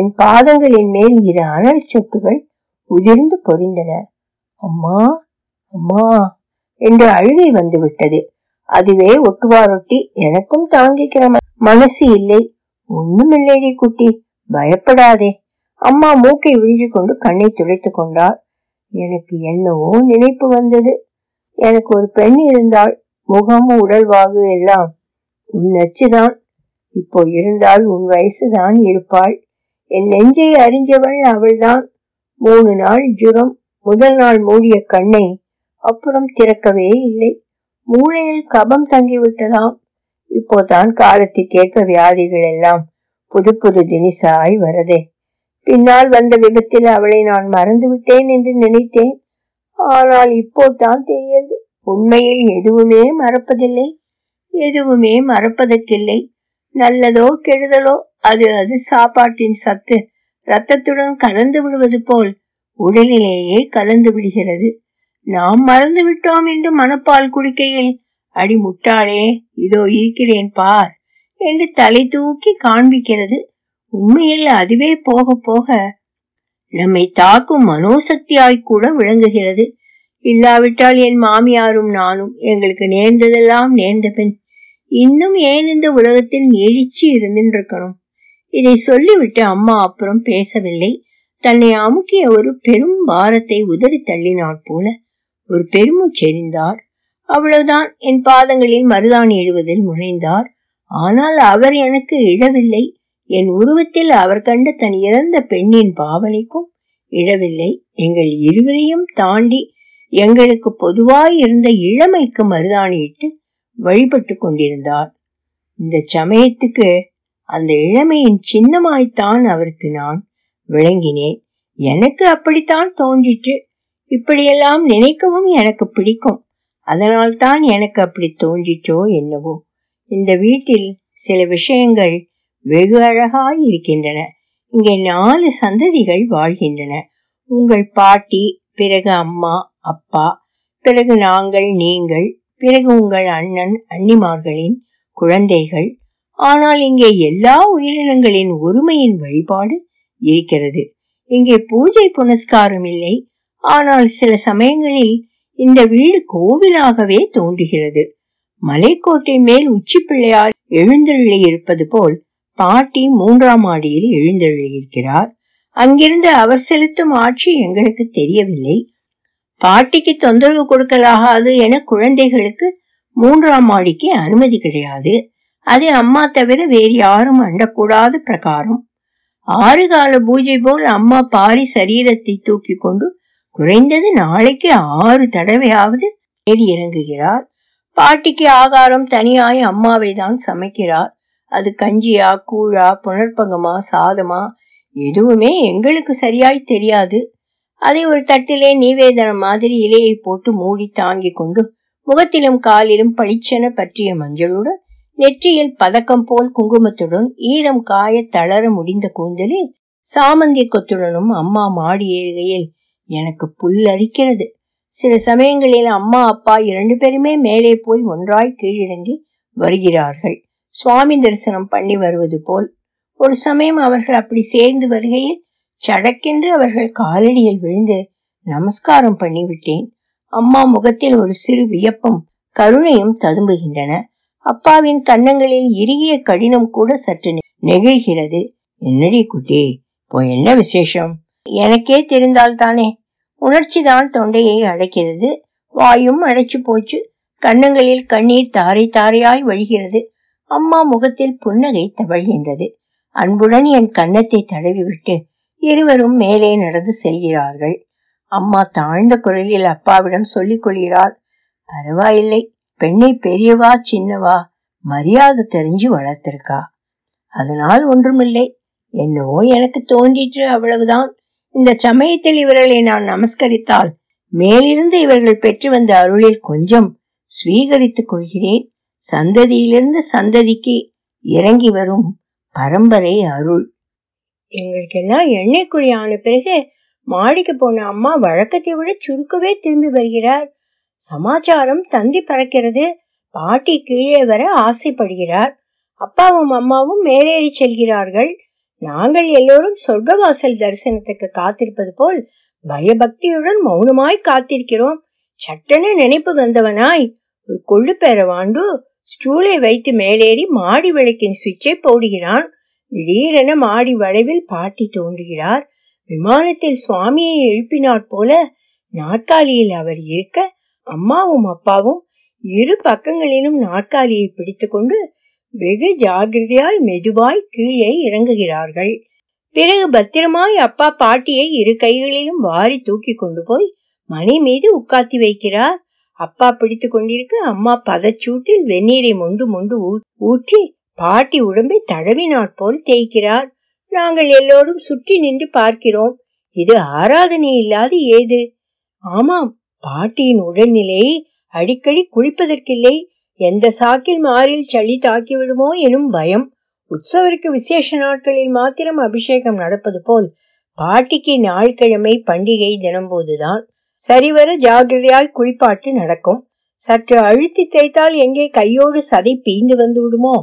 என் பாதங்களின் மேல் 2 அனல் சொட்டுகள் உதிர்ந்து பொறிந்தன. அம்மா, அம்மா என்று அழுகை வந்துவிட்டது. அதுவே ஒட்டுவாரொட்டி. எனக்கும் தாங்கிக்கிற மனசு இல்லை. ஒண்ணுமில்லைடி குட்டி, பயப்படாதே. அம்மா மூக்கை விழிஞ்சு கொண்டு கண்ணை துடைத்து கொண்டார். எனக்கு என்னவோ நினைப்பு வந்தது. எனக்கு ஒரு பெண் இருந்தால் முகம் உடல்வாகு எல்லாம் உன் நச்சுதான். இப்போ இருந்தால் உன் வயசுதான் இருப்பாள். என் நெஞ்சை அறிஞ்சவள் அவள்தான். 3 நாள் ஜுரம். முதல் நாள் மூடிய கண்ணை அப்புறம் திறக்கவே இல்லை. மூளையில் கபம் தங்கிவிட்டதாம். இப்போதான் காலத்திற்கேற்ப வியாதிகள் எல்லாம் புது புது தினிசாய் வரதே. பின்னால் வந்த விபத்தில் அவளை நான் மறந்து விட்டேன் என்று நினைத்தேன். ஆனால் இப்போதான் தெரியாது உண்மையில் எதுவுமே மறப்பதில்லை, எதுவுமே மறப்பதற்கில்லை. நல்லதோ கெடுதலோ அது அது சாப்பாட்டின் சத்து ரத்தத்துடன் கலந்து விடுவது போல் உடலிலேயே கலந்து விடுகிறது. நாம் மறந்து விட்டோம் என்று மனப்பால் குடிக்கையில், அடி முட்டாளே இதோ இருக்கிறேன் பார் என்று தலை தூக்கி காண்பிக்கிறது. உண்மையில் அதுவே போக போக நம்மை தாக்கும் மனோசக்தியாய் கூட விளங்குகிறது. இல்லாவிட்டால் என் மாமியாரும் நானும் எங்களுக்கு நேர்ந்ததெல்லாம் நேர்ந்த பின் இன்னும் ஏன் இந்த உலகத்தில் நீடிச்சு இருந்திருக்கணும்? இதை சொல்லிவிட்டு அம்மா அப்புறம் பேசவில்லை. தன்னை அமுக்கிய ஒரு பெரும் பாரத்தை உதறி தள்ளினாற் போல ஒரு பெருமூச்செறிந்தார். அவ்வளவுதான். என் பாதங்களில் மருதாணி இடுவதில் முனைந்தார். ஆனால் அவர் எனக்கு இடவில்லை. என் உருவத்தில் அவர் கண்ட தன் இறந்த பெண்ணின் பாவனைக்கும் இடவில்லை. எங்கள் இருவரையும் தாண்டி எங்களுக்கு பொதுவாய் இருந்த இளமைக்கு மருதாணியிட்டு வழிபட்டு கொண்டிருந்தார். இந்த சமயத்துக்கு அந்த இளமையின் சின்னமாய்த்தான் அவருக்கு நான் விளங்கினேன். எனக்கு அப்படித்தான் தோன்றிற்று. இப்படியெல்லாம் நினைக்கவும் எனக்கு பிடிக்கும். அதனால் தான் எனக்கு அப்படி தோன்றிச்சோ என்னவோ. இந்த வீட்டில் சில விஷயங்கள் வெகு அழகாய் இருக்கின்றன. இங்கே 4 சந்ததிகள் வாழ்கின்றன. உங்கள் பாட்டி, பிறகு அம்மா, அப்பா, பிறகு நாங்கள், நீங்கள், பிறகு உங்கள் அண்ணன் அண்ணிமார்களின் குழந்தைகள். ஆனால் இங்கே எல்லா உயிரினங்களின் ஒருமையின் வழிபாடு இருக்கிறது. இங்கே பூஜை புனஸ்காரம் இல்லை. ஆனால் சில சமயங்களில் இந்த வீடு கோவிலாகவே தோன்றுகிறது. மலைக்கோட்டை மேல் உச்சி பிள்ளையார் எழுந்தருளி இருப்பது போல் பாட்டி 3ஆம் மாடியில் எழுந்தருளியிருக்கிறார். அங்கிருந்து அவர் செலுத்தும் ஆட்சி எங்களுக்கு தெரியவில்லை. பாட்டிக்கு தொந்தரவு கொடுக்கலாகாது என குழந்தைகளுக்கு 3ஆம் மாடிக்கு அனுமதி கிடையாது. அதை அம்மா தவிர வேறு யாரும் அண்டக்கூடாத பிரகாரம். 6 கால பூஜை போல் அம்மா பாரி சரீரத்தை தூக்கி கொண்டு குறைந்தது நாளைக்கு 6 தடவையாவது ஏறி இறங்குகிறார். பாட்டிக்கு ஆகாரம் தனியாய் அம்மாவை தான் சமைக்கிறார். அது கஞ்சியா, கூழா, புனர்பங்கமா, சாதமா எதுவுமே எங்களுக்கு சரியாய் தெரியாது. அதை ஒரு தட்டிலே நீவேதனம் மாதிரி இலையை போட்டு மூடி தாங்கி கொண்டு முகத்திலும் காலிலும் பளிச்சென பற்றிய மஞ்சளுடன், நெற்றியில் பதக்கம் போல் குங்குமத்துடன், ஈரம் காய தளர முடிந்த கூந்தலில் சாமந்தி கொத்துடனும் அம்மா மாடி ஏறுகையில் எனக்கு புல்லரிக்கிறது. சில சமயங்களில் அம்மா அப்பா 2 பேருமே மேலே போய் ஒன்றாய் கீழிறங்கி வருகிறார்கள். சுவாமி தரிசனம் பண்ணி வருவது போல். ஒரு சமயம் அவர்கள் அப்படி சேர்ந்து வருகையில் சடக்கென்று அவர்கள் காலடியில் விழுந்து நமஸ்காரம் பண்ணிவிட்டேன். அம்மா முகத்தில் ஒரு சிறு வியப்பும் கருணையும் ததும்புகின்றன. அப்பாவின் கன்னங்களில் இறுகிய கடினம் கூட சற்று நெகிழ்கிறது. என்னடி குட்டி, இப்போ என்ன விசேஷம்? எனக்கே தெரிந்தால்தானே. உணர்ச்சிதான் தொண்டையை அடைக்கிறது. வாயும் அடைச்சு போச்சு. கன்னங்களில் கண்ணீர் தாரை தாரையாய் வழிகிறது. அம்மா முகத்தில் புன்னகை தவழ்கின்றது. அன்புடன் என் கன்னத்தை தடவிவிட்டு இருவரும் மேலே நடந்து செல்கிறார்கள். அம்மா தாழ்ந்த குரலில் அப்பாவிடம் சொல்லிக் கொள்கிறாள், பரவாயில்லை, பெண்ணை பெரியவா சின்னவா மரியாதை தெரிஞ்சு வளர்த்திருக்கா. அதனால் ஒன்றுமில்லை. என்னவோ எனக்கு தோன்றிற்று, அவ்வளவுதான். இந்த சமயத்தில் இவர்களை நான் நமஸ்கரித்தால் மேலிருந்து இவர்கள் பெற்று வந்த அருளில் கொஞ்சம் ஸ்வீகரித்துக் கொள்கிறேன். சந்ததியிலிருந்து சந்ததிக்கு இறங்கி வரும் பரம்பரை அருள். எங்களுக்கெல்லாம் எண்ணெய் குழி ஆன பிறகு மாடிக்கு போன அம்மா வழக்கத்தை விட சுருக்கவே திரும்பி வருகிறார். சமாச்சாரம் தந்தி பறக்கிறது. பாட்டி கீழே வர ஆசைப்படுகிறார். அப்பாவும் அம்மாவும் மேலேறி செல்கிறார்கள். நாங்கள் எல்லோரும் சொர்க்கவாசல் தரிசனத்துக்கு காத்திருப்பது போல் பயபக்தியுடன் மௌனமாய் காத்திருக்கிறோம். சட்டென நினைப்பு வந்தவனாய் ஒரு கொள்ளுப்பேர வாண்டு ஸ்டூலை வைத்து மேலேறி மாடி விளக்கின் சுவிட்சை போடுகிறான். திடீரென மாடி வளைவில் பாட்டி தோன்றுகிறார். விமானத்தில் சுவாமியை எழுப்பினாற் போல நாற்காலியில் அவர் இருக்க அம்மாவும் அப்பாவும் இரு பக்கங்களிலும் நாற்காலியை பிடித்து கொண்டு வெகு ஜாகிரதையாய் மெதுவாய் கீழே இறங்குகிறார்கள். பிறகு பத்திரமாய் அப்பா பாட்டியை இரு கைகளிலும் வாரி தூக்கி கொண்டு போய் மணி மீது உட்காத்தி வைக்கிறார். அப்பா பிடித்து கொண்டிருக்க அம்மா பதச்சூட்டில் வெந்நீரை மொண்டு மொண்டு ஊற்றி பாட்டி உடம்பை தடவினாற் போல் தேய்க்கிறார். நாங்கள் எல்லோரும் சுற்றி நின்று பார்க்கிறோம். இது ஆராதனை இல்லாது ஏது? ஆமாம், பாட்டியின் உடல்நிலை அடிக்கடி குளிப்பதற்கில்லை. எந்த சாக்கில் மாறில் சளி தாக்கிவிடுமோ எனும் பயம். உற்சவருக்கு விசேஷ நாட்களில் மாத்திரம் அபிஷேகம் நடப்பது போல் பாட்டிக்கு நாள்கிழமை பண்டிகை தினம்போதுதான் சரிவர ஜாகிரதையாய் குளிப்பாட்டு நடக்கும். சற்று அழுத்தி தேய்த்தால் எங்கே கையோடு சதை பீந்து வந்து விடுமோ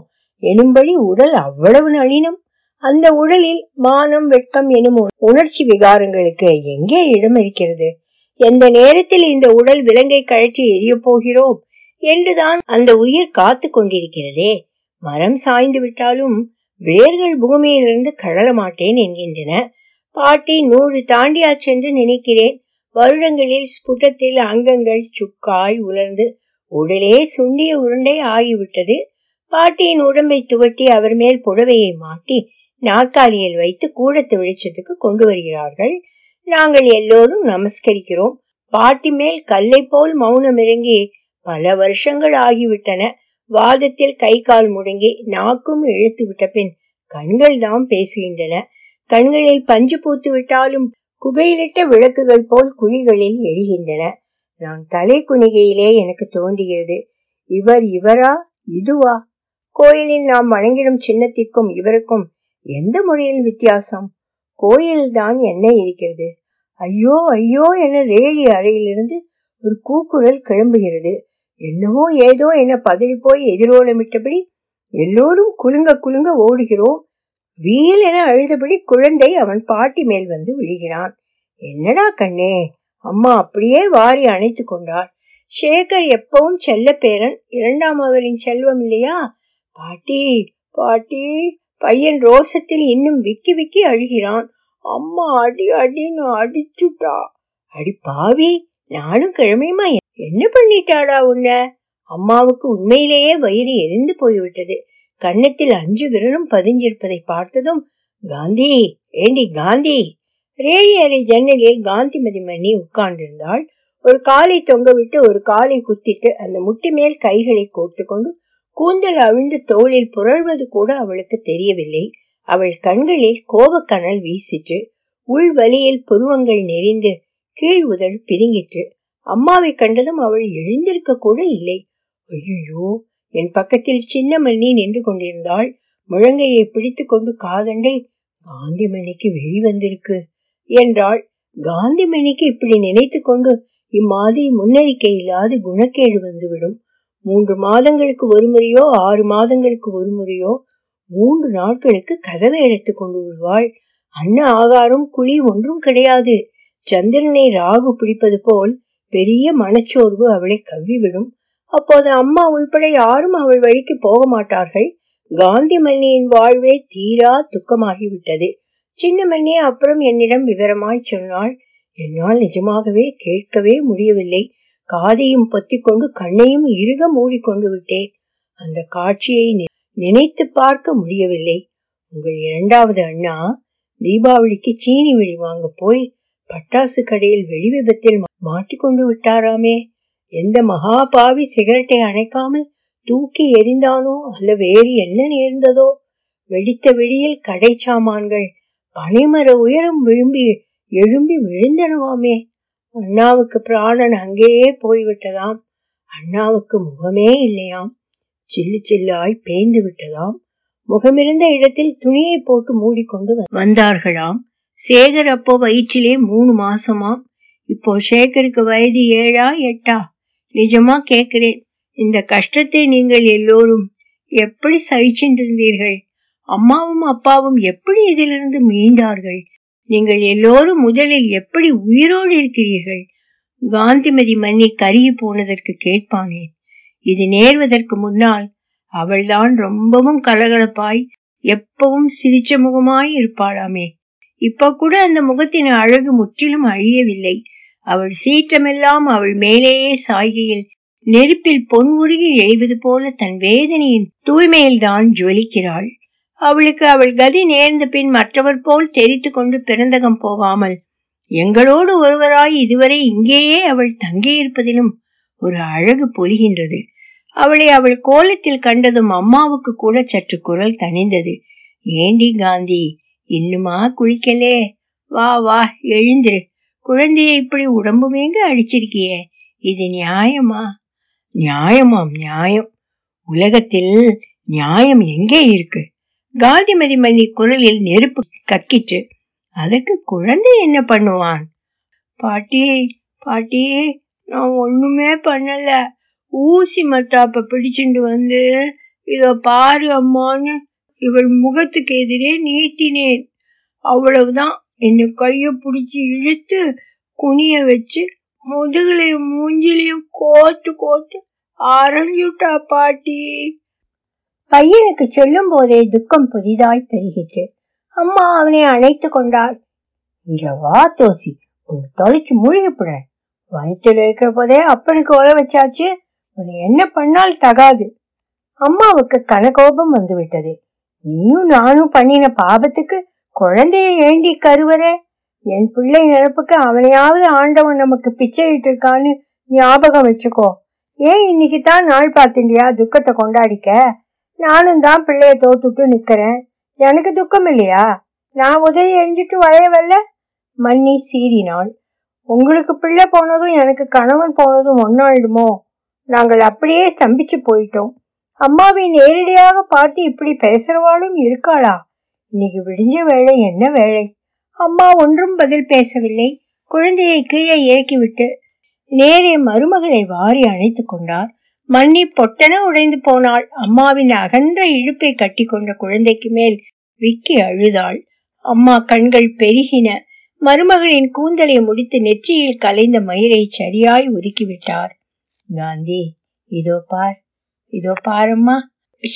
எனும்படி உடல் அவ்வளவு நளினம். அந்த உடலில் மானம், வெட்கம் எனும் உணர்ச்சி விகாரங்களுக்கு எங்கே இடம் இருக்கிறது? எந்த நேரத்தில் இந்த உடல் விலங்கை கழற்றி எரியப் போகிறோம் என்றுதான் அந்த உயிர் காத்து கொண்டிருக்கிறதே. மரம் சாய்ந்து விட்டாலும் வேர்கள் பூமியிலிருந்து கழல மாட்டேன் என்கின்றன பாட்டி. 100 தாண்டியா சென்று நினைக்கிறேன். வருடங்களில் ஸ்புட்டத்தில் அங்கங்கள் சுக்காய் உலர்ந்து உடலே சுண்டிய உருண்டை ஆகிவிட்டது. பாட்டியின் உடம்பை துவட்டி அவர் மேல் புடவையை மாட்டி நாற்காலியில் வைத்து கூடத்து வெளிச்சத்துக்கு கொண்டு வருகிறார்கள். நாங்கள் எல்லோரும் நமஸ்கரிக்கிறோம். பாட்டி மேல் கல்லை போல் மௌனம் இறங்கி பல வருஷங்கள் ஆகிவிட்டன. வாதத்தில் கை கால் முடங்கி நாக்கும் இழுத்து விட்ட பின் கண்கள் தாம் பேசுகின்றன. கண்களில் பஞ்சு பூத்து விட்டாலும் குகையிலிட்ட விளக்குகள் போல் குழிகளில் எரிகின்றன. நான் தலை குனிகையிலே எனக்கு தோன்றுகிறது, இவர் இவரா, இதுவா? கோயிலில் நாம் வணங்கிடும் சின்னத்திற்கும் இவருக்கும் எந்த முறையில் வித்தியாசம்? கோயில்தான் என்ன இருக்கிறது? ஐயோ ஐயோ என ரேடி அறையிலிருந்து ஒரு கூக்குரல் கிளம்புகிறது. என்னவோ ஏதோ என பதறி போய் எதிரோலமிட்டபடி எல்லோரும் குலுங்க குலுங்க ஓடுகிறோம். வீல் என அழுதபடி குழந்தை அவன் பாட்டி மேல் வந்து விழுகிறான். என்னடா கண்ணே? அம்மா அப்படியே வாரி அணைத்து கொண்டார். சேகர் எப்பவும் செல்ல பேரன், 2ஆம் அவரின் செல்வம் இல்லையா? பாட்டி பாட்டி பையன் ரோசத்தில் இன்னும் விக்கி விக்கி அழுகிறான். அம்மா அடி அடின்னு அடிச்சுட்டா. அடி பாவி, நானும் கிழமையுமா என்ன பண்ணிட்டாடா உன்ன? அம்மாவுக்கு உண்மையிலேயே வயிறு எரிந்து போய்விட்டது. கன்னத்தில் 5 விரலும் பதிஞ்சிருப்பதை பார்த்ததும் காந்தி, ஏண்டி காந்தி! ரேடியரை ஜன்னலில் காந்திமதி மணி உட்கார்ந்திருந்தாள். ஒரு காலை தொங்க விட்டு ஒரு காலை குத்திட்டு அந்த முட்டி மேல் கைகளை கோர்த்து கொண்டு கூந்தல் அவிழ்ந்து தோளில் புரள்வது கூட அவளுக்கு தெரியவில்லை. அவள் கண்களில் கோபக்கனல் வீசிற்று. உள் வலியில் புருவங்கள் நெறிந்து கீழ் உதள் பிதுங்கிற்று. அம்மாவை கண்டதும் அவள் எழுந்திருக்க கூட இல்லை. ஐயோ! என் பக்கத்தில் சின்னமணி நின்று கொண்டிருந்தாள். முழங்கையை பிடித்து கொண்டு காதண்டை, காந்திமணிக்கு வெளி வந்திருக்கு என்றாள். காந்திமணிக்கு இப்படி நினைத்து கொண்டு இம்மாதிரி முன்னறிக்கை இல்லாத குணக்கேடு வந்துவிடும். 3 மாதங்களுக்கு ஒரு முறையோ 6 மாதங்களுக்கு ஒரு முறையோ 3 நாட்களுக்கு கதவை எடுத்து கொண்டு வருவாள். அன்ன ஆகாரம் குழி ஒன்றும் கிடையாது. சந்திரனை ராகு பிடிப்பது போல் பெரிய மனச்சோர்வு அவளை கவ்விவிடும். அப்போது அம்மா உள்பட யாரும் அவள் வழிக்கு போக மாட்டார்கள். காந்திமணியின் வாழ்வே தீரா துக்கமாகிவிட்டது. சின்னமணியை அப்புறம் என்னிடம் விவரமாய் சொன்னாள். என்னால் நிஜமாகவே கேட்கவே முடியவில்லை. காதையும் பொத்தி கொண்டு கண்ணையும் இறுக மூடிக்கொண்டு விட்டேன். அந்த காட்சியை நினைத்து பார்க்க முடியவில்லை. உங்கள் 2வது அண்ணா தீபாவளிக்கு சீனி வெடி வாங்க போய் பட்டாசு கடையில் வெடி விபத்தில் மாட்டிக்கொண்டு விட்டாராமே. எந்த மகாபாவி சிகரெட்டை அணைக்காமல் தூக்கி எரிந்தானோ அல்ல வேறு என்ன நேர்ந்ததோ? வெடித்த வெடியில் கடை சாமான்கள் பனைமர உயரம் எழும்பி விழுந்தனவாமே. அண்ணாவுக்கு பிராணன் அங்கேயே போய்விட்டதாம். அண்ணாவுக்கு முகமே இல்லையாம். சில்லு சில்லாய் பேய்ந்து விட்டதாம். முகமிருந்த இடத்தில் துணியை போட்டு மூடிக்கொண்டு வந்தார்களாம். சேகர் அப்போ வயிற்றிலே 3 மாசமாம். இப்போ சேகருக்கு வயது 7ஆ 8ஆ? நிஜமா கேட்கிறேன். இந்த கஷ்டத்தை நீங்கள் எல்லோரும் எப்படி சகிச்சின்றிருந்தீர்கள்? அம்மாவும் அப்பாவும் எப்படி இதிலிருந்து மீண்டார்கள்? நீங்கள் எல்லோரும் முதலில் எப்படி உயிரோடு இருக்கிறீர்கள்? காந்திமதி மன்னி கருகி போனதற்கு கேட்பானேன். இது நேர்வதற்கு முன்னால் அவள்தான் ரொம்பவும் கலகலப்பாய் எப்பவும் சிரிச்ச முகமாய் இருப்பாளாமே. இப்ப கூட அந்த முகத்தின் அழகு முற்றிலும் அழியவில்லை. அவள் சீற்றமெல்லாம் அவள் மேலேயே சாய்கையில் நெருப்பில் பொன் உருகி எழுவது போல தன் வேதனையின் தூய்மையில் தான் ஜொலிக்கிறாள். அவளுக்கு அவள் கதி நேர்ந்த பின் மற்றவர் போல் தெரித்து கொண்டு பிறந்தகம் போகாமல் எங்களோடு ஒருவராய் இதுவரை இங்கேயே அவள் தங்கியிருப்பதிலும் ஒரு அழகு பொலிகின்றது. அவளை அவள் கோலத்தில் கண்டதும் அம்மாவுக்கு கூட சற்று குரல் தணிந்தது. ஏண்டி காந்தி, இன்னுமா குளிக்கலே? வா வா, எழுந்திரு. குழந்தையை இப்படி உடம்பு மேங்க அடிச்சிருக்கியே, இது நியாயமா? நியாயமாம் நியாயம். உலகத்தில் நியாயம் எங்கே இருக்கு? காந்திமதி மல்லி குரலில் நெருப்பு கக்கிற்று. அதற்கு குழந்தை என்ன பண்ணுவான்? பாட்டி பாட்டி, நான் ஒண்ணுமே பண்ணல. ஊசி மத்தாப்ப பிடிச்சிட்டு வந்து இதோ பாரு அம்மான்னு இவள் முகத்துக்கு எதிரே நீட்டினேன். அவ்வளவுதான். என்னை கைய பிடிச்சி இழுத்து குனிய வச்சு முதுகலையும் மூஞ்சிலையும் கோத்து கோத்து அரைஞ்சுட்டா பாட்டி. பையனுக்கு சொல்லும் போதே துக்கம் புதிதாய் பெருகிற்று. அம்மா அவனை அணைத்து கொண்டாள். இங்க வா தோசி, உன்னை தொலைச்சு முழுகிப்புற. வயிற்றுல இருக்கிற போதே அப்பனுக்கு உல வச்சாச்சு, உன்னை என்ன பண்ணால் தகாது. அம்மாவுக்கு கனகோபம் வந்துவிட்டது. நீயும் நானும் பண்ணின பாபத்துக்கு குழந்தைய ஏண்டி கருவரே? என் பிள்ளை நிரப்புக்கு அவனையாவது ஆண்டவன் நமக்கு பிச்சையிட்டு இருக்கான்னு ஞாபகம் வச்சுக்கோ. ஏன் இன்னைக்கு தான் நாள் பார்த்துண்டியா துக்கத்தை கொண்டாடிக்க? நானும் தான் பிள்ளைய தோத்துட்டு நிக்கிறேன். எனக்கு துக்கம் இல்லையா? நான் உதவி எரிஞ்சிட்டு வரையவல்ல. மன்னி சீறினாள். உங்களுக்கு பிள்ளை போனதும் எனக்கு கணவன் போனதும் ஒன்னாயிடுமோ? நாங்கள் அப்படியே ஸ்தம்பிச்சு போயிட்டோம். அம்மாவை நேரடியாக பார்த்து இப்படி பேசுறவாளும் இருக்காளா? இன்னைக்கு விடிஞ்ச வேலை என்ன வேலை? அம்மா ஒன்றும் பதில் பேசவில்லை. குழந்தையை கீழே இறக்கிவிட்டு நேரே மருமகளை வாரி அணைத்து கொண்டார். மன்னி பொட்டன உடைந்து போனாள். அம்மாவின் அகன்ற இழுப்பை கட்டி கொண்ட குழந்தைக்கு மேல் விக்கி அழுதாள். அம்மா கண்கள் பெருகின. மருமகளின் கூந்தலை முடித்து நெற்றியில் கலைந்த மயிரை சரியாய் ஒதுக்கிவிட்டார். காந்தி, இதோ பார், இதோ பாரம்மா.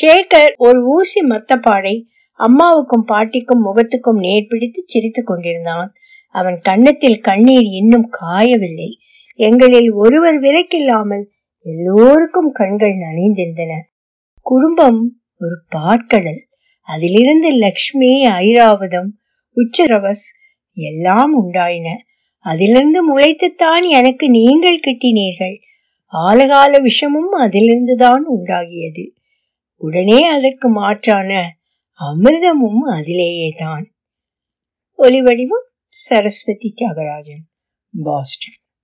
சேகர் ஒரு ஊசி மத்தப்பாடை அம்மாவுக்கும் பாட்டிக்கும் முகத்துக்கும் நேர்பிடித்து சிரித்து கொண்டிருந்தான். அவன் கன்னத்தில் கண்ணீர் இன்னும் காயவில்லை. எங்களில் ஒருவர் விலக்கில்லாமல் எல்லோருக்கும் கண்கள் நனைந்திருந்தன. குடும்பம் ஒரு பாற்கடல். அதிலிருந்து லக்ஷ்மி, ஐராவதம், உச்சரவஸ் எல்லாம் உண்டாயின. அதிலிருந்து முளைத்துத்தான் எனக்கு நீங்கள் கிட்டினீர்கள். ஆலகால விஷமும் அதிலிருந்துதான் உண்டாகியது. உடனே அதற்கு மாற்றான அமிர்தமும் அதிலேயே தான். ஒலிவடிவம் சரஸ்வதி தியாகராஜன், பாஸ்டன்.